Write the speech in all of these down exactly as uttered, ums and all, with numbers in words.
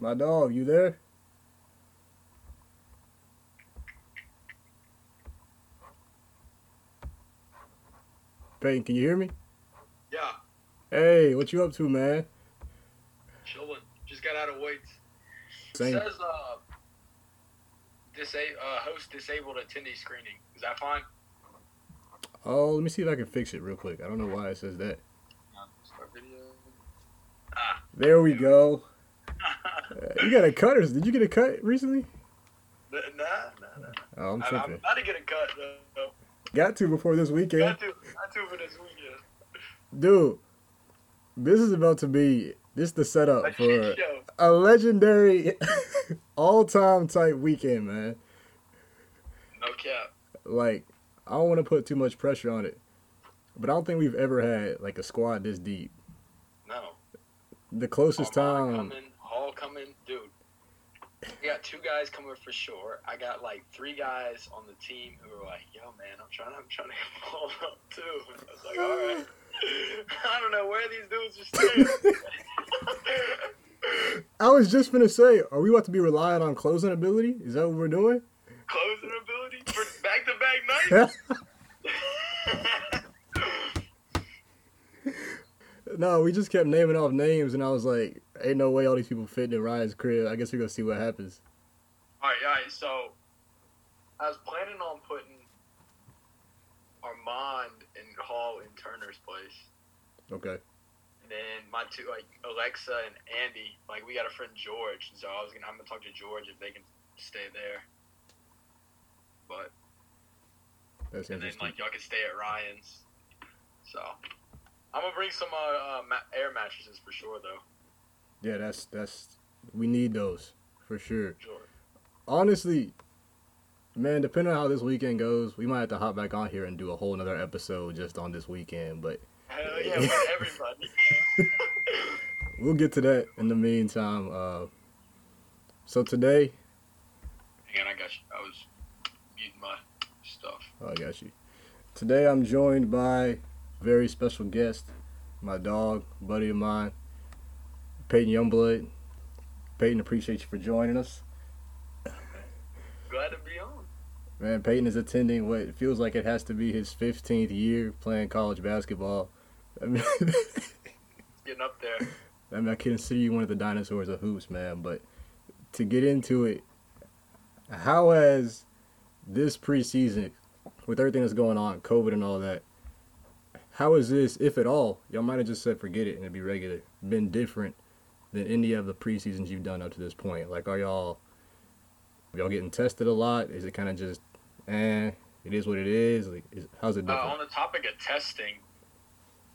My dog, you there? Peyton, can you hear me? Yeah. Hey, what you up to, man? Chilling. Just got out of weights. Same. It says uh, disa- uh, host disabled attendee screening. Is that fine? Oh, let me see if I can fix it real quick. I don't know why it says that. Start video. Ah. There we go. uh, you got a cut? Or did you get a cut recently? Nah, nah, nah. Oh, I'm tripping. I'm about to get a cut, though. Got to before this weekend. Got to, got to for this weekend. Dude, this is about to be, this is the setup a for a legendary all-time type weekend, man. No cap. Like, I don't want to put too much pressure on it, but I don't think we've ever had, like, a squad this deep. No. The closest Armand time. Coming, Hall coming, dude. We got two guys coming for sure. I got like three guys on the team who were like, "Yo, man, I'm trying, I'm trying to get balled up too." And I was like, "All right, I don't know where these dudes are staying." I was just gonna say, are we about to be relying on closing ability? Is that what we're doing? Closing ability for back-to-back nights. No, we just kept naming off names, and I was like, ain't no way all these people fit in Ryan's crib. I guess we're going to see what happens. All right, all right. So I was planning on putting Armand and Hall in Turner's place. Okay. And then my two, like, Alexa and Andy, like, we got a friend, George. So I was gonna, I'm going to talk to George if they can stay there. But that's interesting. And then, like, y'all can stay at Ryan's. So I'm going to bring some uh, uh, air mattresses for sure, though. Yeah, that's, that's, we need those for sure. Sure. Honestly, man, depending on how this weekend goes, we might have to hop back on here and do a whole another episode just on this weekend, but. Hell yeah, for everybody. We'll get to that in the meantime. Uh, so today. Hang on, I got you. I was muting my stuff. Oh, I got you. Today I'm joined by a very special guest, my dog, buddy of mine. Peyton Youngblood. Peyton, appreciate you for joining us. Glad to be on. Man, Peyton is attending what feels like it has to be his fifteenth year playing college basketball. I mean, getting up there. I mean, I consider you one of the dinosaurs of hoops, man. But to get into it, how has this preseason, with everything that's going on, COVID and all that, how is this, if at all, y'all might have just said forget it and it'd be regular, been different than any of the preseasons you've done up to this point? Like, are y'all y'all getting tested a lot? Is it kind of just, eh, it is what it is? Like, is, how's it different? Uh, on the topic of testing,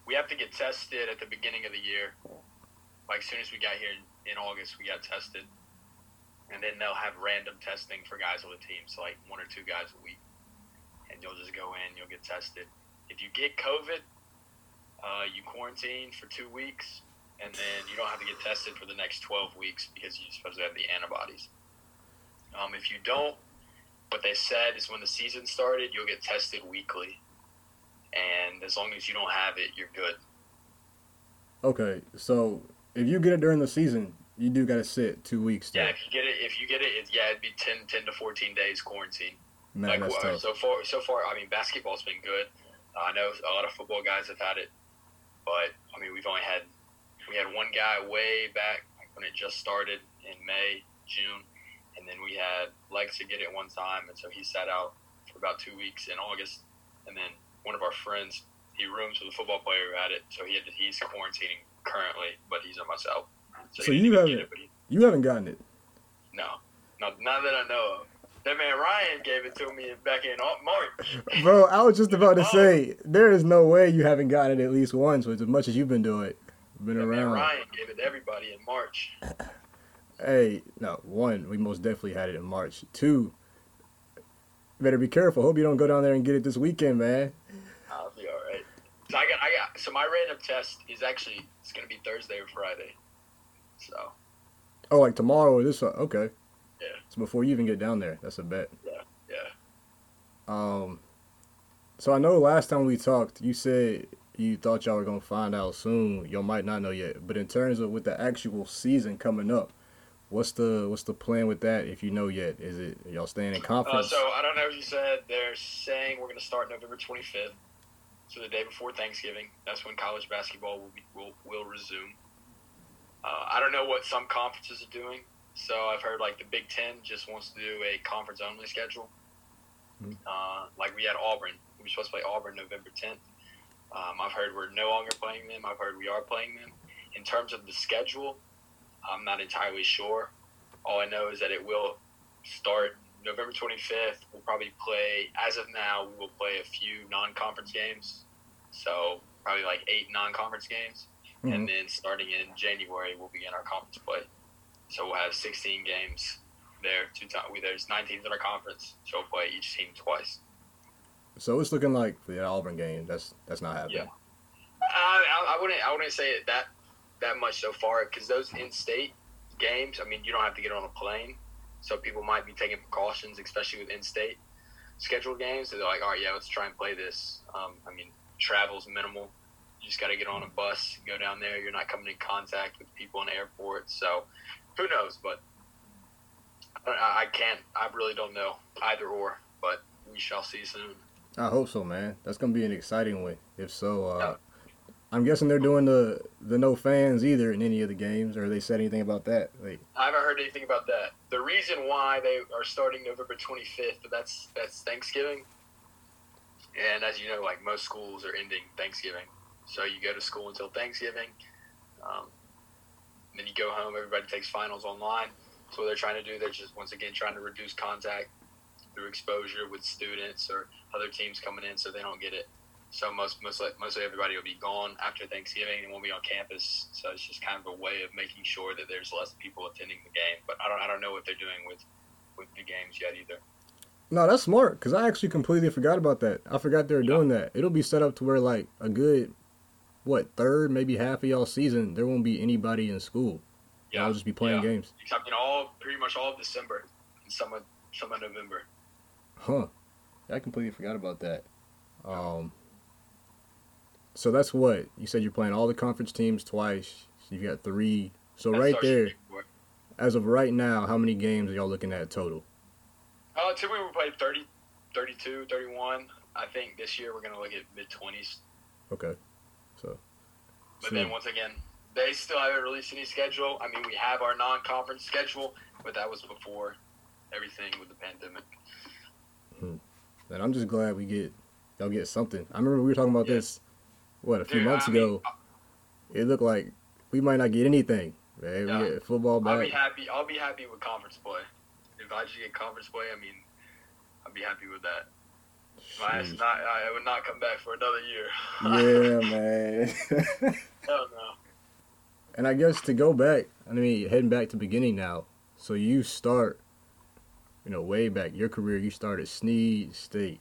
we have to get tested at the beginning of the year. Like, as soon as we got here in August, we got tested. And then they'll have random testing for guys on the team, so like one or two guys a week. And you'll just go in, you'll get tested. If you get COVID, uh, you quarantine for two weeks. And then you don't have to get tested for the next twelve weeks because you're supposed to have the antibodies. Um, if you don't, what they said is when the season started, you'll get tested weekly. And as long as you don't have it, you're good. Okay, so if you get it during the season, you do got to sit two weeks. Though. Yeah, if you get it, if you get it, it yeah, it'd be ten to fourteen days quarantine. Man, like, that's tough. So far, so far, I mean, basketball's been good. Uh, I know a lot of football guys have had it, but I mean, we've only had. We had one guy way back when it just started in May, June, and then we had Lex to get it one time, and so he sat out for about two weeks in August. And then one of our friends, he rooms with a football player who had it, so he had to, he's quarantining currently, but he's on myself. So, so you haven't it, he, you haven't gotten it? No, not not that I know of. That man Ryan gave it to me back in March. Bro, I was just about to oh. say there is no way you haven't gotten it at least once, with as much as you've been doing it. Been around. Man, Ryan gave it to everybody in March. Hey, no, one, we most definitely had it in March. Two, better be careful. Hope you don't go down there and get it this weekend, man. I'll be all right. So I got, I got. So my random test is actually it's gonna be Thursday or Friday. So. Oh, like tomorrow or this? Okay. Yeah. So before you even get down there, that's a bet. Yeah. Yeah. Um. So I know last time we talked, you said you thought y'all were going to find out soon. Y'all might not know yet. But in terms of with the actual season coming up, What's the what's the plan with that, if you know yet? Is it are y'all staying in conference? Uh, so I don't know. You said they're saying we're going to start November twenty-fifth, so the day before Thanksgiving. That's when college basketball will be, will will resume. Uh, I don't know what some conferences are doing. So I've heard like the Big Ten just wants to do a conference only schedule. Mm-hmm. Uh, like we had Auburn. We were supposed to play Auburn November tenth. Um, I've heard we're no longer playing them. I've heard we are playing them. In terms of the schedule, I'm not entirely sure. All I know is that it will start November twenty-fifth. We'll probably play, as of now, we will play a few non-conference games. So probably like eight non-conference games. Mm-hmm. And then starting in January, we'll begin our conference play. So we'll have sixteen games there. Two times, there's nine teams in our conference, so we'll play each team twice. So it's looking like the Auburn game. That's that's not happening. Yeah, I, I wouldn't I wouldn't say it that that much so far, because those in-state games, I mean, you don't have to get on a plane, so people might be taking precautions, especially with in-state scheduled games. So they're like, all right, yeah, let's try and play this. Um, I mean, travel's minimal. You just got to get on a bus, go down there. You're not coming in contact with people in the airport, so. Who knows, but I, I can't. I really don't know either or, but we shall see soon. I hope so, man. That's going to be an exciting one. If so, uh, no. I'm guessing they're doing the, the no fans either in any of the games, or they said anything about that? Like, I haven't heard anything about that. The reason why they are starting November twenty-fifth, that's, that's Thanksgiving. And as you know, like most schools are ending Thanksgiving. So you go to school until Thanksgiving. Um, Then you go home, everybody takes finals online. So what they're trying to do, they're just, once again, trying to reduce contact through exposure with students or other teams coming in so they don't get it. So most, most mostly everybody will be gone after Thanksgiving and won't be on campus. So it's just kind of a way of making sure that there's less people attending the game. But I don't I don't know what they're doing with, with the games yet either. No, that's smart, because I actually completely forgot about that. I forgot they were doing yeah. that. It'll be set up to where, like, a good – what, third, maybe half of y'all season, there won't be anybody in school. Yeah, I'll just be playing yeah. games. Except in all, pretty much all of December and some of, some of November. Huh. I completely forgot about that. Um. So that's what? You said you're playing all the conference teams twice. So you got three. So that's right there, as of right now, how many games are y'all looking at total? Uh, typically we play thirty, thirty-two, thirty-one. I think this year we're going to look at mid-twenties. Okay. So, but soon. Then once again, they still haven't released any schedule. I mean, we have our non-conference schedule, but that was before everything with the pandemic. Mm-hmm. And I'm just glad we get y'all get something. I remember we were talking about yeah. this what a few Dude, months I ago. Mean, it looked like we might not get anything. Right? Yeah. We get football back. I'll be happy. I'll be happy with conference play. If I just get conference play, I mean, I'd be happy with that. My ass not, I would not come back for another year. Yeah, man. Hell no. And I guess to go back, I mean, heading back to the beginning now. So you start, you know, way back your career. You started Snead State.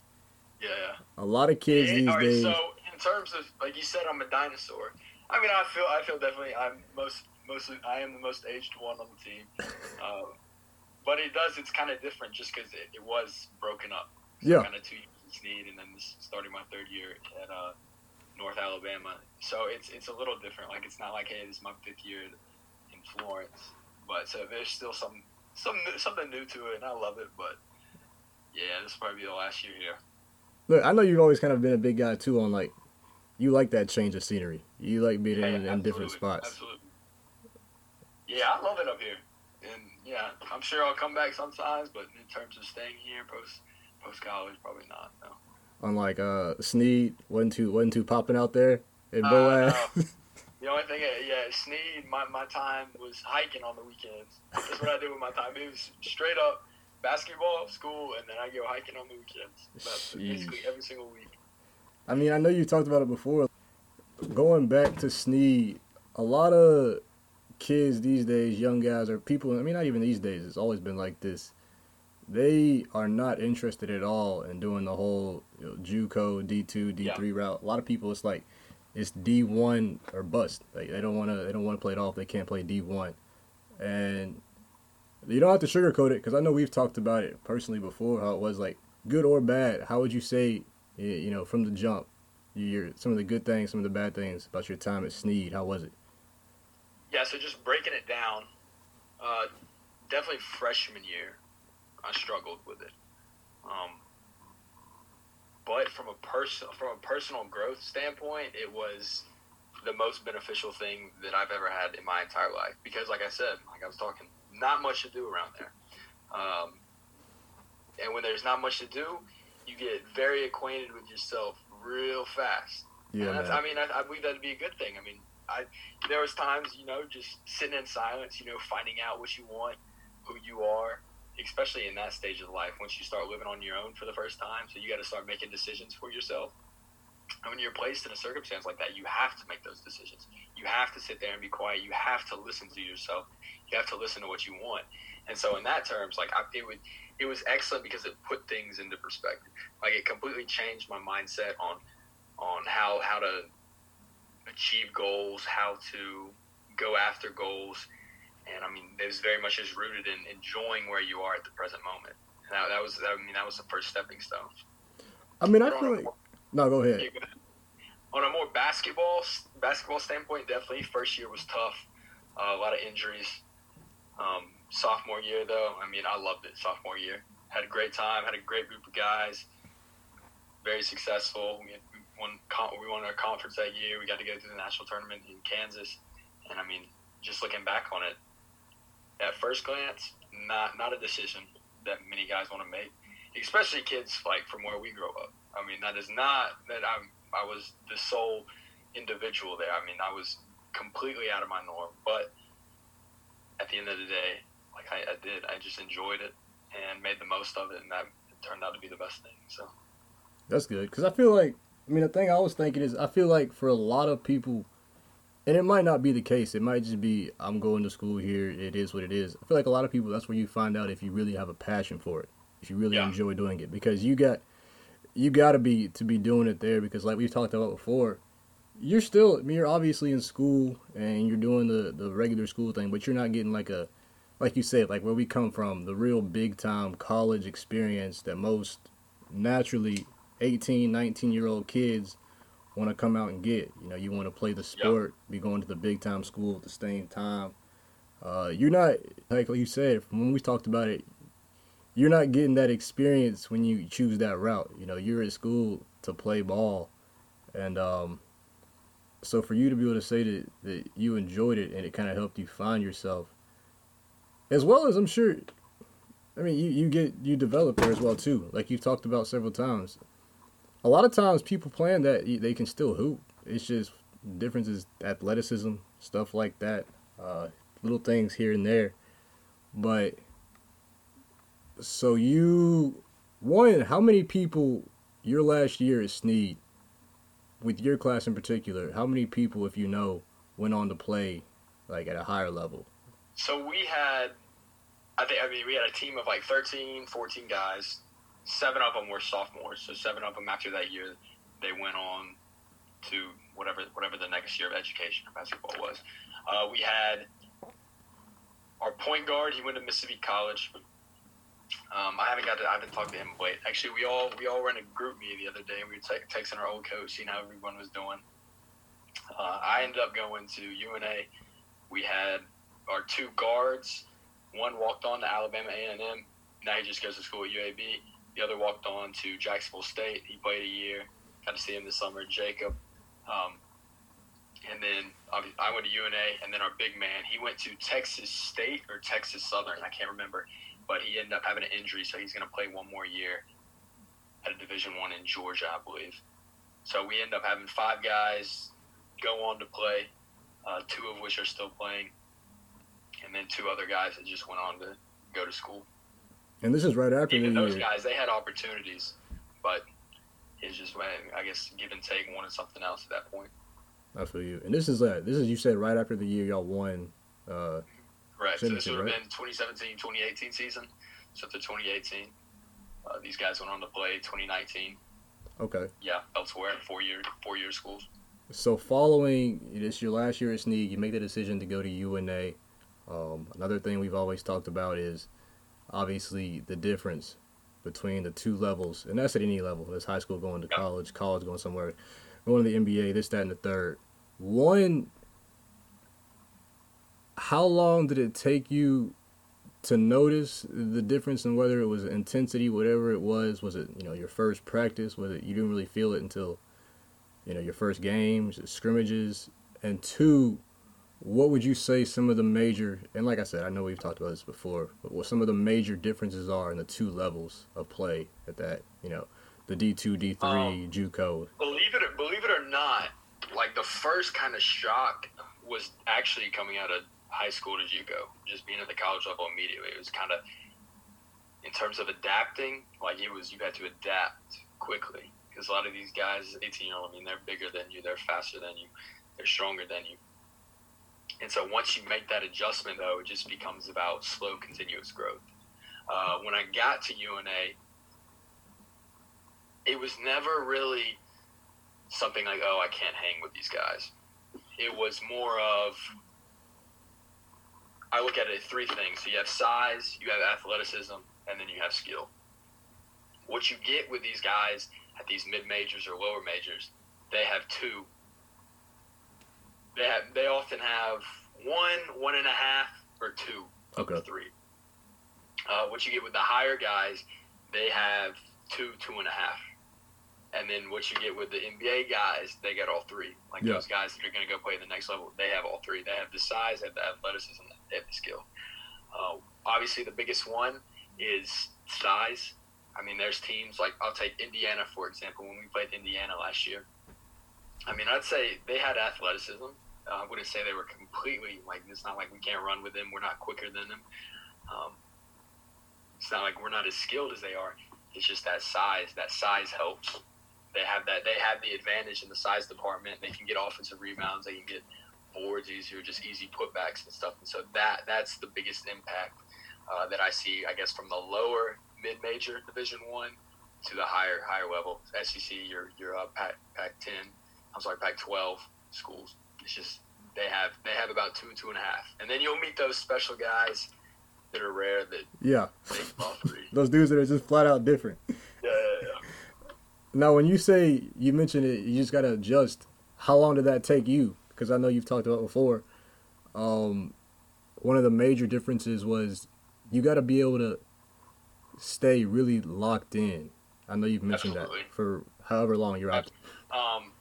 Yeah. A lot of kids yeah, these all right, days. So in terms of, like you said, I'm a dinosaur. I mean, I feel, I feel definitely, I'm most, mostly, I am the most aged one on the team. um, but it does, it's kind of different just because it, it was broken up. So yeah. Kind of two. Need and then this starting my third year at uh, North Alabama, so it's it's a little different. Like it's not like, hey, this is my fifth year in Florence, but so there's still some some something new to it, and I love it. But yeah, this will probably be the last year here. Look, I know you've always kind of been a big guy too on like you like that change of scenery. You like being yeah, in, in different spots. Absolutely. Yeah, I love it up here, and yeah, I'm sure I'll come back sometimes. But in terms of staying here post. Post college, probably not. No. Unlike uh, Snead, wasn't too wasn't too popping out there at Boaz. Uh, no. The only thing, yeah, Snead. My, my time was hiking on the weekends. That's what I did with my time. It was straight up basketball, school, and then I go hiking on the weekends. That's basically every single week. I mean, I know you talked about it before. Going back to Snead, a lot of kids these days, young guys or people. I mean, not even these days. It's always been like this. They are not interested at all in doing the whole you know, JUCO, D two, D three yeah. route. A lot of people, it's like it's D one or bust. Like they don't want to, they don't want to play it off. They can't play D one, and you don't have to sugarcoat it because I know we've talked about it personally before. How it was like good or bad. How would you say, you know, from the jump, your some of the good things, some of the bad things about your time at Snead? How was it? Yeah, so just breaking it down. Uh, definitely freshman year, I struggled with it. Um, but from a personal from a personal growth standpoint, it was the most beneficial thing that I've ever had in my entire life. Because, like I said, like I was talking, not much to do around there. Um, and when there's not much to do, you get very acquainted with yourself real fast. Yeah, and that's, I mean, I, I believe that'd be a good thing. I mean, I there was times, you know, just sitting in silence, you know, finding out what you want, who you are, especially in that stage of life once you start living on your own for the first time. So you got to start making decisions for yourself. And when you're placed in a circumstance like that, you have to make those decisions. You have to sit there and be quiet. You have to listen to yourself. You have to listen to what you want. And so in that terms, like I, it would, it was excellent because it put things into perspective. Like it completely changed my mindset on on how, how to achieve goals, how to go after goals. And I mean, it was very much just rooted in enjoying where you are at the present moment. And that, that was, I mean, that was the first stepping stone. I mean, I feel like... No, go ahead. On a more basketball basketball standpoint, definitely first year was tough. Uh, a lot of injuries. Um, sophomore year, though, I mean, I loved it. Sophomore year, had a great time. Had a great group of guys. Very successful. We, had, we won. We won our conference that year. We got to go to the national tournament in Kansas. And I mean, just looking back on it, at first glance, not not a decision that many guys want to make, especially kids like from where we grow up. I mean, that is not that I'm, I was the sole individual there. I mean, I was completely out of my norm. But at the end of the day, like I, I did, I just enjoyed it and made the most of it, and that turned out to be the best thing. So that's good, because I feel like, I mean, the thing I was thinking is I feel like for a lot of people, and it might not be the case. It might just be I'm going to school here. It is what it is. I feel like a lot of people, that's where you find out if you really have a passion for it, if you really yeah. enjoy doing it, because you got – You got to be to be doing it there because, like we've talked about before, you're still, I mean, you're obviously in school and you're doing the, the regular school thing, but you're not getting like a, like you said, like where we come from, the real big time college experience that most naturally eighteen, nineteen year old kids want to come out and get. You know, you want to play the sport, yep. be going to the big time school at the same time. Uh, you're not, like you said, from when we talked about it, you're not getting that experience when you choose that route. You know, you're at school to play ball. And um, so for you to be able to say that, that you enjoyed it and it kind of helped you find yourself, as well as I'm sure, I mean, you, you get, you develop there as well too. Like you've talked about several times. A lot of times people playing that, they can still hoop. It's just differences, athleticism, stuff like that, uh, little things here and there. But... So you, one, how many people, your last year at Snead, with your class in particular, how many people, if you know, went on to play, like, at a higher level? So we had, I think, I mean, we had a team of, like, thirteen, fourteen guys. Seven of them were sophomores, so seven of them after that year, they went on to whatever whatever the next year of education or basketball was. Uh, we had our point guard, he went to Mississippi College. Um, I haven't got to. I haven't talked to him. Wait, actually, we all we all were in a group meeting the other day. We were te- texting our old coach, seeing how everyone was doing. Uh, I ended up going to U N A. We had our two guards. One walked on to Alabama A and M. Now he just goes to school at U A B. The other walked on to Jacksonville State. He played a year. Got to see him this summer, Jacob. Um, and then I went to U N A. And then our big man, he went to Texas State or Texas Southern. I can't remember. But he ended up having an injury, so he's going to play one more year at a Division One in Georgia, I believe. So we end up having five guys go on to play, uh, two of which are still playing, and then two other guys that just went on to go to school. And this is right after even those year. guys, they had opportunities, but it's just, I guess, give and take, wanted something else at that point. I feel you. And this is uh, this is you said right after the year y'all won. Uh, Right, so this would have right? been twenty seventeen, twenty eighteen season. So after twenty eighteen, uh, these guys went on to play twenty nineteen. Okay. Yeah, elsewhere, four-year four year schools. So following this, your last year at Snead, you make the decision to go to U N A. Um, another thing we've always talked about is obviously the difference between the two levels, and that's at any level. That's high school going to yeah. college, college going somewhere, going to the N B A, this, that, and the third. One... How long did it take you to notice the difference in whether it was intensity, whatever it was, was it, you know, your first practice, was it you didn't really feel it until, you know, your first games, scrimmages, and two, what would you say some of the major, and like I said, I know we've talked about this before, but what some of the major differences are in the two levels of play at that, you know, the D two, D three, um, JUCO. Believe it, believe it or not, like the first kind of shock was actually coming out of high school to JUCO, just being at the college level immediately. It was kind of, in terms of adapting, like it was, you had to adapt quickly. Because a lot of these guys, eighteen-year-old, I mean, they're bigger than you, they're faster than you, they're stronger than you. And so once you make that adjustment, though, it just becomes about slow, continuous growth. Uh, when I got to U N A, it was never really something like, oh, I can't hang with these guys. It was more of, I look at it as three things. So you have size, you have athleticism, and then you have skill. What you get with these guys at these mid-majors or lower majors, they have two. They have, they often have one, one and a half, or two, okay, three. Uh, what you get with the higher guys, they have two, two and a half. And then what you get with the N B A guys, they got all three. Like yeah. Those guys that are going to go play at the next level, they have all three. They have the size, they have the athleticism, they have the skill. Uh, obviously, the biggest one is size. I mean, there's teams like, I'll take Indiana, for example, when we played Indiana last year. I mean, I'd say they had athleticism. Uh, I wouldn't say they were completely, like, it's not like we can't run with them. We're not quicker than them. Um, it's not like we're not as skilled as they are. It's just that size. That size helps. They have that. They have the advantage in the size department. They can get offensive rebounds. They can get boards easier, just easy putbacks and stuff. And so that that's the biggest impact uh, that I see, I guess, from the lower mid-major Division One to the higher higher level. S E C, your, your uh, Pac ten. I'm sorry, Pac twelve schools. It's just they have they have about two, two and a half, and then you'll meet those special guys that are rare. That yeah, all three. Those dudes that are just flat out different. Yeah, yeah, yeah. Now, when you say you mentioned it, you just gotta adjust. How long did that take you? Because I know you've talked about before. Um, one of the major differences was you got to be able to stay really locked in. I know you've mentioned Absolutely. that for however long you're out. Um.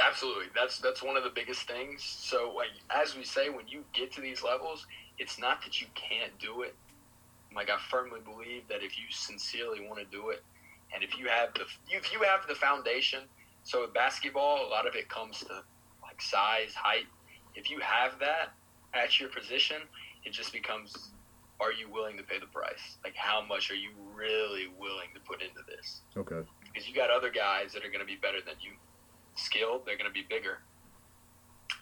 Absolutely. That's that's one of the biggest things. So, like, as we say, when you get to these levels, it's not that you can't do it. Like, I firmly believe that if you sincerely want to do it, and if you have the if you have the foundation, so with basketball, a lot of it comes to, like, size, height. If you have that at your position, it just becomes, are you willing to pay the price? Like, how much are you really willing to put into this? Okay. Because you got other guys that are going to be better than you. Skilled, they're going to be bigger.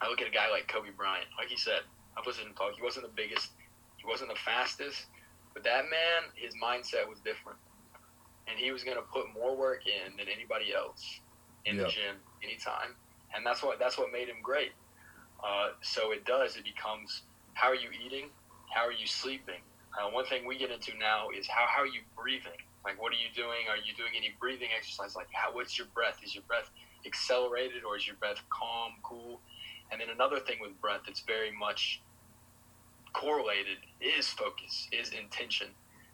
I look at a guy like Kobe Bryant. Like he said, I wasn't talking. He wasn't the biggest. He wasn't the fastest. But that man, his mindset was different. And he was going to put more work in than anybody else in yeah. the gym anytime. And that's what that's what made him great. Uh, so it does. It becomes, how are you eating? How are you sleeping? Uh, one thing we get into now is how, how are you breathing? Like, what are you doing? Are you doing any breathing exercise? Like, how, what's your breath? Is your breath accelerated, or is your breath calm, cool? And then another thing with breath that's very much correlated is focus, is intention.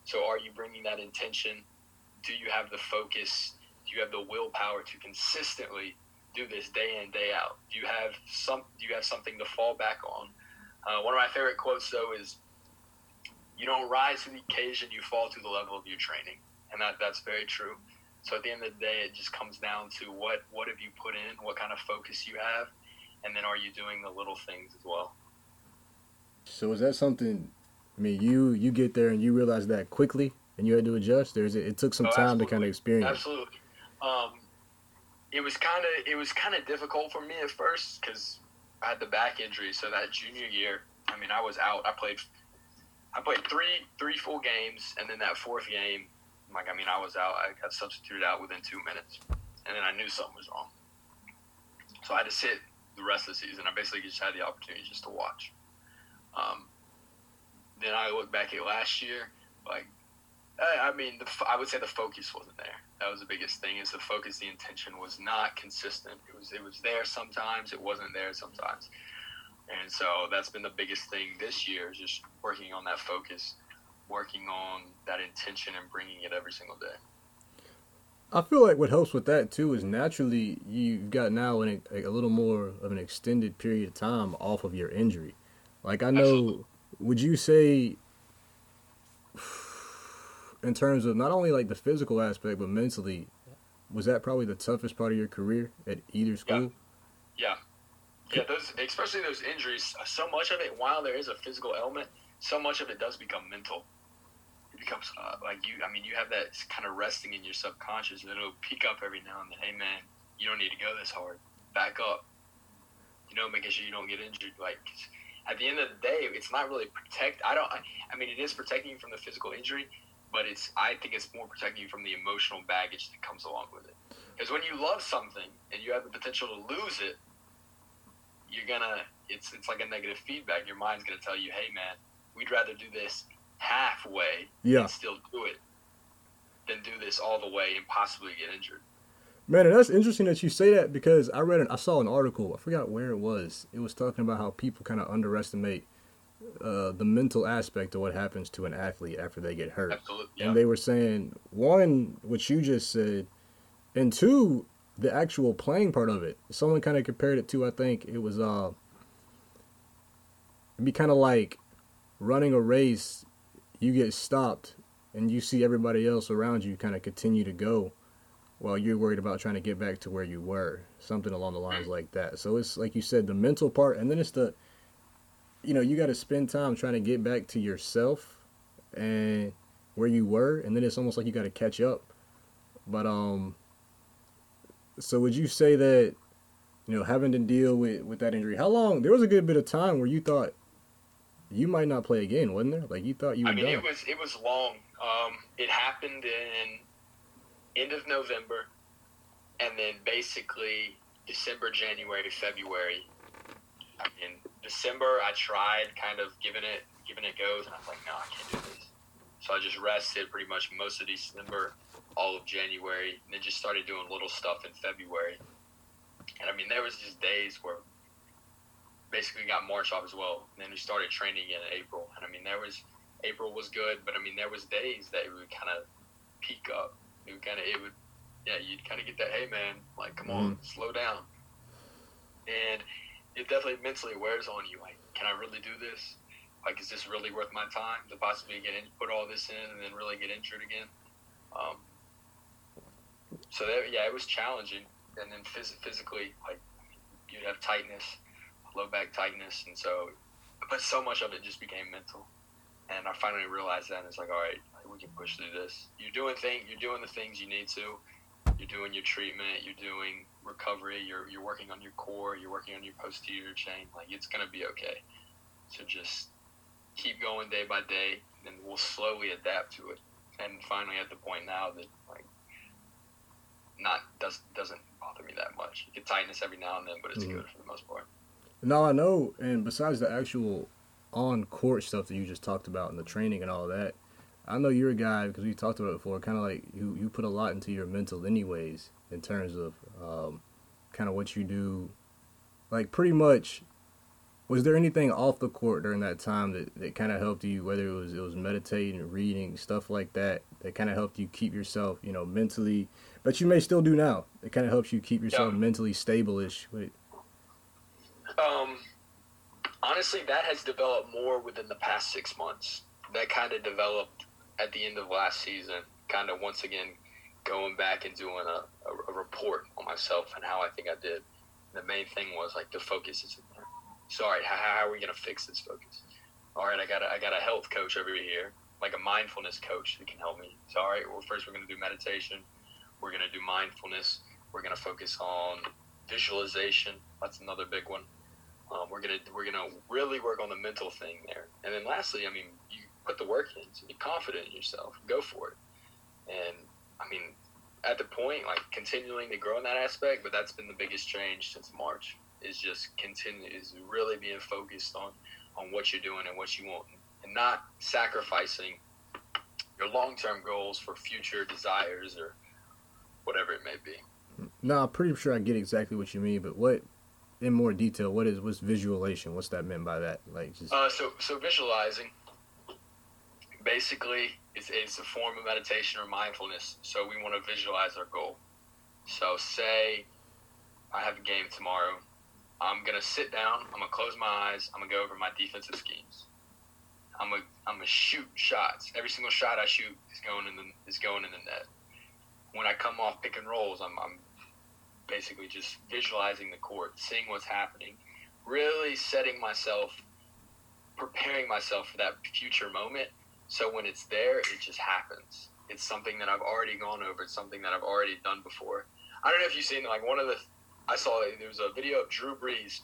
So are you bringing that intention? Do you have the focus? Do you have the willpower to consistently do this day in, day out? Do you have some? Do you have something to fall back on? Uh, one of my favorite quotes, though, is, you don't rise to the occasion, you fall to the level of your training. And that that's very true. So at the end of the day, it just comes down to what, what have you put in, what kind of focus you have, and then are you doing the little things as well? So is that something, I mean, you, you get there and you realize that quickly and you had to adjust? Or is it, it took some oh, time absolutely. to kind of experience? Absolutely. Um, it was kind of it was kind of difficult for me at first because I had the back injury. So that junior year, I mean, I was out. I played I played three three full games, and then that fourth game, Like, I mean, I was out. I got substituted out within two minutes. And then I knew something was wrong. So I had to sit the rest of the season. I basically just had the opportunity just to watch. Um, then I look back at last year. Like, I, I mean, the, I would say the focus wasn't there. That was the biggest thing, is the focus, the intention was not consistent. It was, it was there sometimes. It wasn't there sometimes. And so that's been the biggest thing this year, is just working on that focus, working on that intention and bringing it every single day. I feel like what helps with that, too, is naturally you've got now an, a little more of an extended period of time off of your injury. Like, I know, Absolutely. Would you say, in terms of not only, like, the physical aspect, but mentally, was that probably the toughest part of your career at either school? Yeah. Yeah, yeah those, especially those injuries, so much of it, while there is a physical element, so much of it does become mental. Becomes uh, like you I mean you have that kind of resting in your subconscious, and it'll peak up every now and then. Hey man, you don't need to go this hard, back up, you know, making sure you don't get injured. Like, at the end of the day, it's not really protect I don't I, I mean it is protecting you from the physical injury, but it's I think it's more protecting you from the emotional baggage that comes along with it. Because when you love something and you have the potential to lose it, you're gonna it's it's like a negative feedback. Your mind's gonna tell you, hey man, we'd rather do this halfway yeah. and still do it than do this all the way and possibly get injured. Man, and that's interesting that you say that, because I read an, I saw an article, I forgot where it was. It was talking about how people kind of underestimate uh, the mental aspect of what happens to an athlete after they get hurt. Absolutely, yeah. And they were saying, one, what you just said, and two, the actual playing part of it. Someone kind of compared it to, I think it was, uh, it'd be kind of like running a race. You get stopped and you see everybody else around you kind of continue to go while you're worried about trying to get back to where you were, something along the lines like that. So it's like you said, the mental part, and then it's the, you know, you got to spend time trying to get back to yourself and where you were. And then it's almost like you got to catch up. But, um, so would you say that, you know, having to deal with, with that injury, how long, there was a good bit of time where you thought, you might not play again, wasn't there? Like, you thought you were I mean, done. it was it was long. Um, it happened in end of November, and then basically December, January, February. I mean, December, I tried kind of giving it giving it goes, and I was like, no, I can't do this. So I just rested pretty much most of December, all of January, and then just started doing little stuff in February. And I mean, there was just days where. Basically got March off as well, and then we started training again in April. And I mean, there was April was good, but I mean, there was days that it would kind of peak up. It would kind of it would, yeah, you'd kind of get that, hey man, like come mm-hmm. on, slow down. And it definitely mentally wears on you. Like, can I really do this? Like, is this really worth my time to possibly get in, put all this in, and then really get injured again? Um. So that, yeah, it was challenging, and then phys- physically, like you'd have tightness. Low back tightness, and so, but so much of it just became mental, and I finally realized that. And it's like, all right, we can push through this. You're doing thing, you're doing the things you need to. You're doing your treatment. You're doing recovery. You're you're working on your core. You're working on your posterior chain. Like, it's gonna be okay. So just keep going day by day, and we'll slowly adapt to it. And finally, at the point now that like, not does doesn't bother me that much. You get tightness every now and then, but it's mm-hmm. good for the most part. No, I know, and besides the actual on-court stuff that you just talked about and the training and all that, I know you're a guy, because we talked about it before, kind of like you, you put a lot into your mental anyways in terms of um, kind of what you do. Like, pretty much, was there anything off the court during that time that, that kind of helped you, whether it was it was meditating, reading, stuff like that, that kind of helped you keep yourself, you know, mentally, but you may still do now. It kind of helps you keep yourself yeah. mentally stable-ish with Um, honestly, that has developed more within the past six months. That kind of developed at the end of last season, kind of once again going back and doing a, a, a report on myself and how I think I did. The main thing was, like, the focus isn't there. So, all right, how, how are we going to fix this focus? All right, I got a, I got a health coach over here, like a mindfulness coach that can help me. So, all right, well, first we're going to do meditation. We're going to do mindfulness. We're going to focus on visualization. That's another big one. Um, we're gonna we're gonna really work on the mental thing there, and then lastly, I mean, you put the work in, so be confident in yourself, go for it. And I mean, at the point, like continuing to grow in that aspect, but that's been the biggest change since March. Is just continue is really being focused on, on what you're doing and what you want, and not sacrificing your long term goals for future desires or whatever it may be. No, I'm pretty sure I get exactly what you mean, but what. in more detail, what is what's visualization? What's that meant by that? Like, just... uh, so so visualizing, basically, it's it's a form of meditation or mindfulness. So we want to visualize our goal. So say I have a game tomorrow. I'm gonna sit down. I'm gonna close my eyes. I'm gonna go over my defensive schemes. I'm gonna I'm gonna shoot shots. Every single shot I shoot is going in the is going in the net. When I come off pick and rolls, I'm I'm basically just visualizing the court, seeing what's happening, really setting myself, preparing myself for that future moment. So when it's there, it just happens. It's something that I've already gone over. It's something that I've already done before. I don't know if you've seen, like, one of the I saw there was a video of Drew Brees,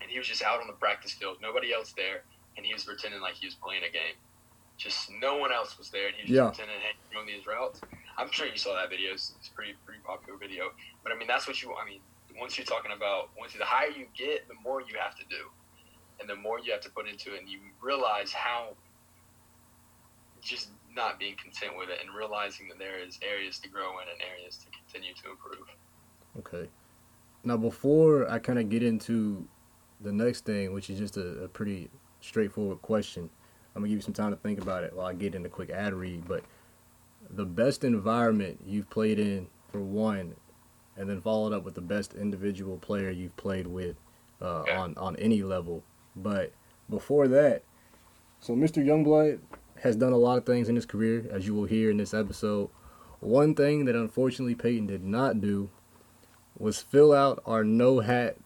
and he was just out on the practice field, nobody else there, and he was pretending like he was playing a game. Just no one else was there, and he was yeah. pretending, hey, doing these routes. I'm sure you saw that video. It's, it's a pretty, pretty popular video. But, I mean, that's what you – I mean, once you're talking about – once the higher you get, the more you have to do, and the more you have to put into it, and you realize how just not being content with it and realizing that there is areas to grow in and areas to continue to improve. Okay. Now, before I kind of get into the next thing, which is just a, a pretty straightforward question, I'm going to give you some time to think about it while I get into a quick ad read. But the best environment you've played in, for one, and then followed up with the best individual player you've played with uh, okay. on, on any level. But before that, so Mister Youngblood has done a lot of things in his career, as you will hear in this episode. One thing that unfortunately Peyton did not do was fill out our no hat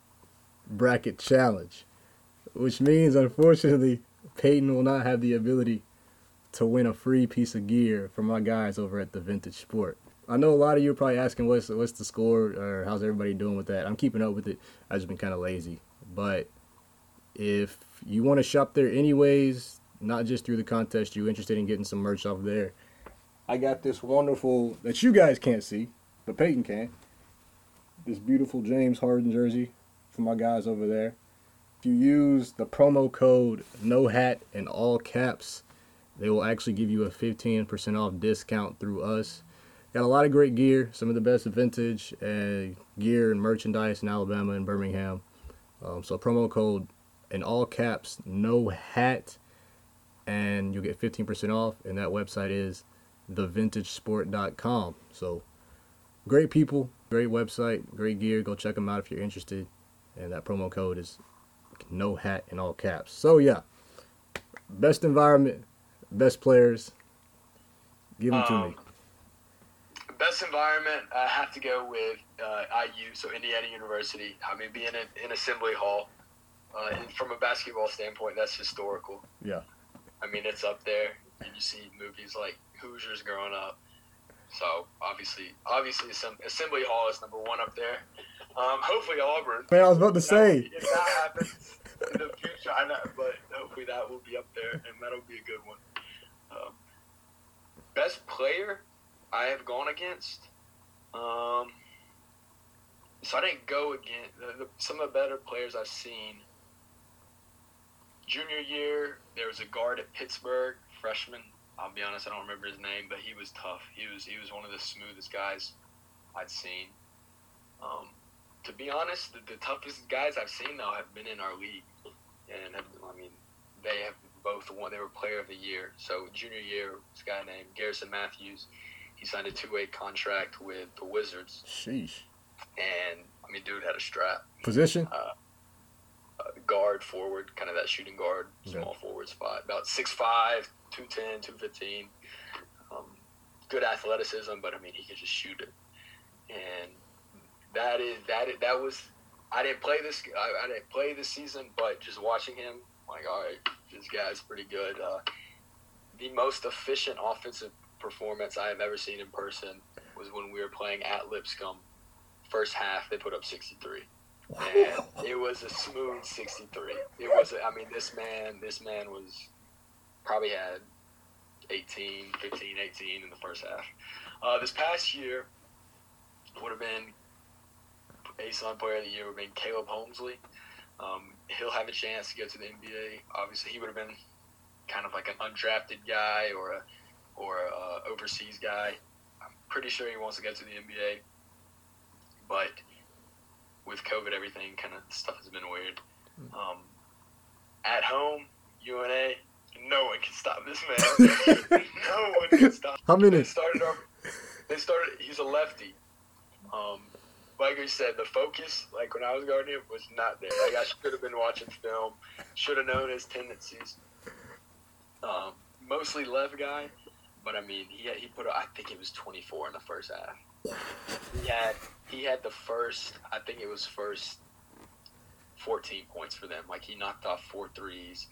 bracket challenge, which means, unfortunately, Peyton will not have the ability to win a free piece of gear from my guys over at the Vintage Sport. I know a lot of you are probably asking what's, what's the score or how's everybody doing with that. I'm keeping up with it. I've just been kind of lazy. But if you want to shop there anyways, not just through the contest, you're interested in getting some merch off there, I got this wonderful, that you guys can't see, but Peyton can, this beautiful James Harden jersey for my guys over there. If you use the promo code NOHAT in all caps, they will actually give you a fifteen percent off discount through us. Got a lot of great gear, some of the best vintage uh, gear and merchandise in Alabama and Birmingham. Um, so promo code in all caps, NOHAT, and you'll get fifteen percent off. And that website is the vintage sport dot com. So great people. Great website, great gear. Go check them out if you're interested. And that promo code is no hat in all caps. So, yeah, best environment, best players. Give them um, to me. Best environment, I have to go with uh, I U, so Indiana University. I mean, being in, in Assembly Hall, uh, and from a basketball standpoint, that's historical. Yeah. I mean, it's up there. And you see movies like Hoosiers growing up. So, obviously, obviously, Assembly Hall is number one up there. Um, hopefully, Auburn. Man, I was about to say. If that happens in the future, I know, but hopefully that will be up there, and that will be a good one. Um, best player I have gone against. Um, so, I didn't go against the, the, some of the better players I've seen. Junior year, there was a guard at Pittsburgh, freshman. I'll be honest, I don't remember his name, but he was tough. He was he was one of the smoothest guys I'd seen. Um, to be honest, the, the toughest guys I've seen, though, have been in our league. And, have, I mean, they have both won. They were player of the year. So, junior year, this guy named Garrison Matthews, he signed a two-way contract with the Wizards. Sheesh. And, I mean, dude had a strap. Position? Uh, uh, guard, forward, kind of that shooting guard, okay. Small forward spot. About six five. two ten, two fifteen, um, good athleticism, but I mean, he could just shoot it. And that is, that is, that was, I didn't play this, I, I didn't play this season, but just watching him, like, all right, this guy's pretty good. Uh, the most efficient offensive performance I have ever seen in person was when we were playing at Lipscomb. First half, they put up sixty-three. And it was a smooth sixty-three. It was, a, I mean, this man, this man was, probably had eighteen, fifteen, eighteen in the first half. Uh, this past year would have been A S U N Player of the Year would have been Caleb Holmesley. Um, he'll have a chance to go to the N B A. Obviously, he would have been kind of like an undrafted guy or a or a overseas guy. I'm pretty sure he wants to go to the N B A. But with COVID, everything kind of stuff has been weird. Um, at home, U N A, no one can stop this man. No one can stop. How many? They started. Our, they started. He's a lefty. Um, like we said, the focus, like when I was guarding him, was not there. Like I should have been watching film. Should have known his tendencies. Um, mostly left guy, but I mean, he he put. I think it was twenty-four in the first half. He had he had the first. I think it was first fourteen points for them. Like he knocked off four threes.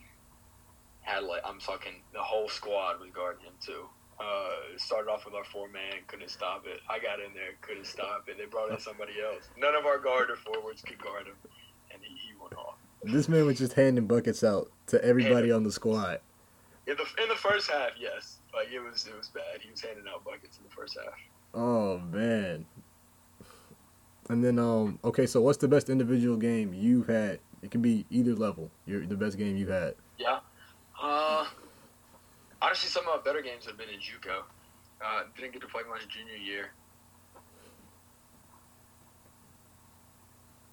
Had like I'm talking the whole squad was guarding him too. Uh, started off with our four man, couldn't stop it. I got in there, couldn't stop it. They brought in somebody else. None of our guard or forwards could guard him, and he, he went off. This man was just handing buckets out to everybody and, on the squad. In the in the first half, yes, like it was it was bad. He was handing out buckets in the first half. Oh man. And then um okay, so what's the best individual game you've had? It can be either level. You're the best game you've had. Yeah. Uh, honestly, some of my better games have been in JUCO. Uh, didn't get to play much junior year.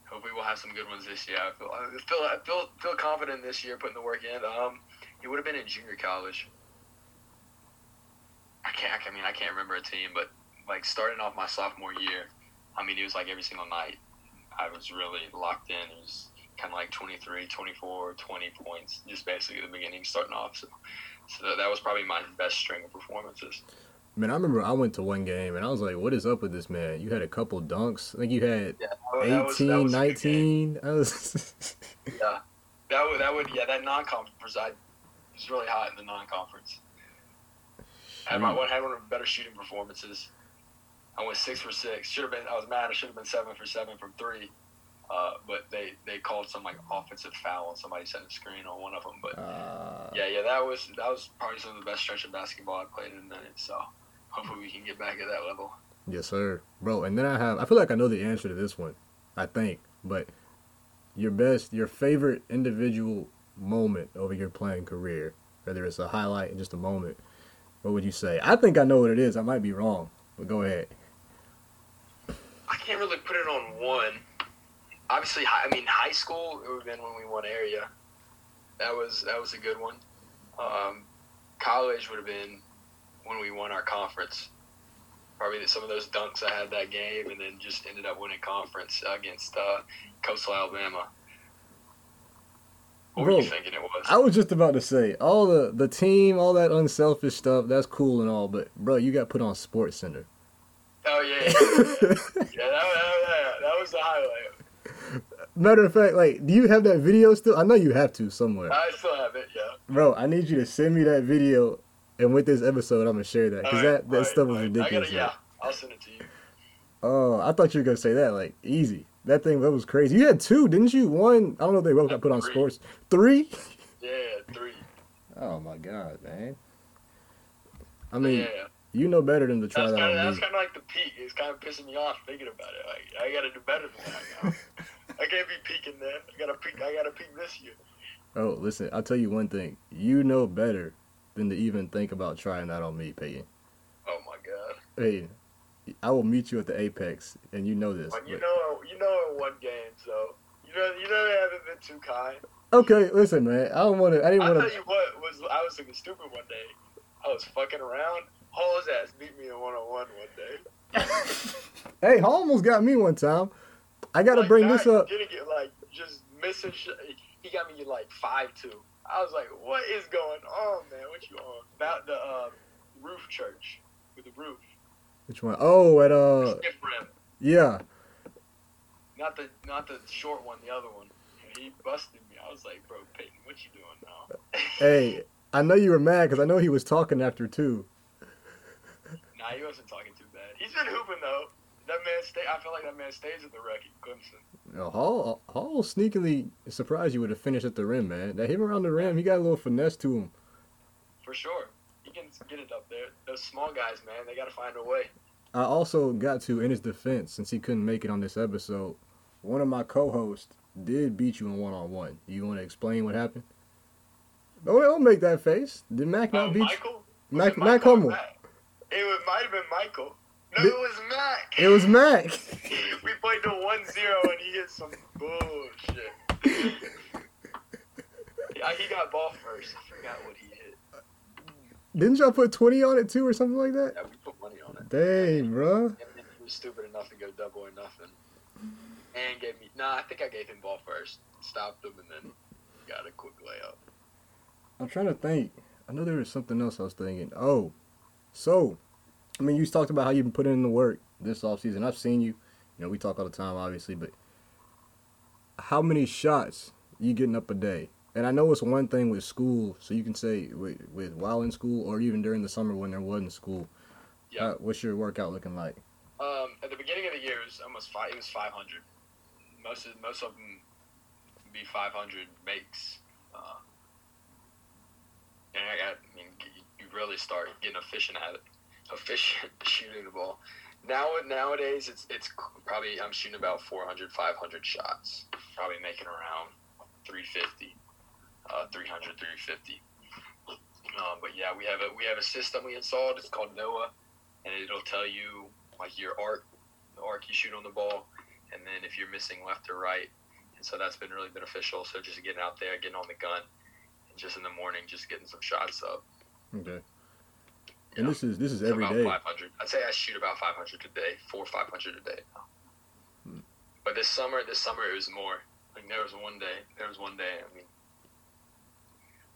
Hopefully, we'll have some good ones this year. I feel I feel I feel, feel confident this year putting the work in. Um, it would have been in junior college. I can't. I mean, I can't remember a team, but like starting off my sophomore year, I mean, it was like every single night. I was really locked in. It was kind of like twenty-three, twenty-four, twenty points, just basically at the beginning, starting off. So, so that was probably my best string of performances. Man, I remember I went to one game, and I was like, what is up with this man? You had a couple dunks. I think you had yeah, that was, eighteen, that was, that was nineteen. I was yeah, that would, that would, yeah, that non-conference, I was really hot in the non-conference. I had, my, I had one of the better shooting performances. I went six for six. Should have been. I was mad. I should have been seven for seven from three. Uh, but they, they called some like offensive foul and somebody set a screen on one of them. But uh, yeah, yeah, that was that was probably some of the best stretch of basketball I played in a minute. So hopefully we can get back at that level. Yes, sir, bro. And then I have I feel like I know the answer to this one, I think. But your best, your favorite individual moment over your playing career, whether it's a highlight and just a moment, what would you say? I think I know what it is. I might be wrong, but go ahead. I can't really put it on one. Obviously, I mean, high school, it would have been when we won area. That was that was a good one. Um, college would have been when we won our conference. Probably some of those dunks I had that game and then just ended up winning conference against uh, Coastal Alabama. What Bro, were you thinking it was? I was just about to say, all the, the team, all that unselfish stuff, that's cool and all, but, bro, you got put on Sports Center. Oh, yeah. Yeah, yeah, yeah. yeah that, that, that was the highlight. Matter of fact, like, do you have that video still? I know you have to somewhere. I still have it, yeah. Bro, I need you to send me that video, and with this episode, I'm going to share that, because right, that, that right, stuff was right. ridiculous. I gotta, yeah, I'll send it to you. Oh, I thought you were going to say that, like, easy. That thing, that was crazy. You had two, didn't you? One, I don't know if they both got put on sports. Three? Yeah, three. Oh, my God, man. I mean... Yeah. You know better than to try that's that kinda, on That's kind of like the peak. It's kind of pissing me off thinking about it. Like, I got to do better than that. I can't be peaking then. I got to peak. I got to peak this year. Oh, listen, I'll tell you one thing. You know better than to even think about trying that on me, Peyton. Oh, my God. Hey, I will meet you at the Apex, and you know this. Well, you, but... know, you know in one game, so. You know, you know they haven't been too kind. Okay, listen, man. I don't want to. I didn't want to. I'll tell you what. Was, I was looking stupid one day. I was fucking around. Hall's ass beat me in one-on-one one day. Hey, Hall almost got me one time. I got to like, bring this up. Didn't get, like, just missing sh- he got me, like, five two. I was like, what is going on, man? What you on? About the uh, roof church with the roof. Which one? Oh, at, uh... Skip rim. Yeah. Not the, not the short one, the other one. He busted me. I was like, bro, Peyton, what you doing now? Hey, I know you were mad because I know he was talking after, too. Nah, he wasn't talking too bad. He's been hooping, though. That man stay. I feel like that man stays at the wreck at Clemson. Hall, Hall sneakily surprised you with a finish at the rim, man. That hit around the rim, he got a little finesse to him. For sure. He can get it up there. Those small guys, man, they got to find a way. I also got to, in his defense, since he couldn't make it on this episode, one of my co-hosts did beat you in one-on-one. You want to explain what happened? Don't, don't make that face. Did Mac not oh, beat Michael? you? Mac, Mac Hummel. It might have been Michael. No, it was Mac. It was Mac. We played to one zero and he hit some bullshit. Yeah, he got ball first. I forgot what he hit. Didn't y'all put twenty on it too or something like that? Yeah, we put money on it. Dang, bro. And then he was stupid enough to go double or nothing. And gave me... Nah, I think I gave him ball first. Stopped him and then got a quick layup. I'm trying to think. I know there was something else I was thinking. Oh, so... I mean, you talked about how you've been putting in the work this offseason. I've seen you. You know, we talk all the time, obviously, but how many shots are you getting up a day? And I know it's one thing with school, so you can say with, with while in school or even during the summer when there wasn't school. Yeah. Uh, what's your workout looking like? Um, at the beginning of the year, it was almost five. It was five hundred. Most of most of them would be five hundred makes. Uh, and I got, I mean, you really start getting efficient at it. Efficient shooting the ball. Now nowadays it's it's probably I'm shooting about four hundred, five hundred shots. Probably making around three fifty, uh, three hundred, three fifty. Um, but yeah, we have a we have a system we installed. It's called NOAA, and it'll tell you like your arc, the arc you shoot on the ball, and then if you're missing left or right. And so that's been really beneficial. So just getting out there, getting on the gun, and just in the morning, just getting some shots up. Okay. And yeah. this is this is every day. five hundred. I'd say I shoot about five hundred a day, four or five hundred a day. Hmm. But this summer, this summer it was more. Like there was one day, there was one day. I mean,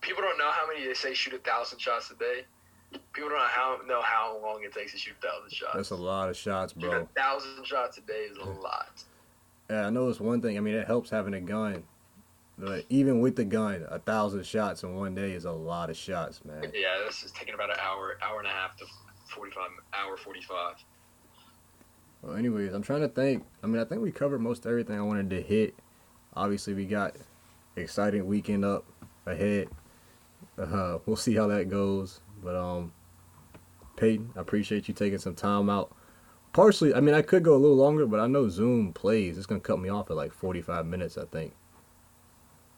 people don't know how many they say shoot a thousand shots a day. People don't know how know how long it takes to shoot a thousand shots. That's a lot of shots, bro. Shoot a thousand shots a day is a lot. Yeah, I know it's one thing. I mean, it helps having a gun. But even with the gun, a thousand shots in one day is a lot of shots, man. Yeah, this is taking about an hour, hour and a half to forty-five, hour forty-five. Well, anyways, I'm trying to think. I mean, I think we covered most everything I wanted to hit. Obviously, we got exciting weekend up ahead. Uh, we'll see how that goes. But, um, Peyton, I appreciate you taking some time out. Partially, I mean, I could go a little longer, but I know Zoom plays. It's going to cut me off at like forty-five minutes, I think.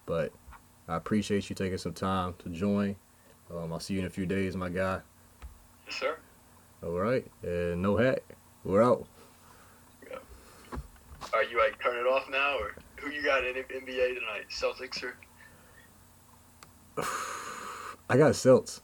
But I appreciate you taking some time to join. Um, I'll see you in a few days, my guy. Yes, sir. All right. And no hat. We're out. Yeah. Are you like turn it off now, or who you got in N B A tonight? Celtics or? I got Celts.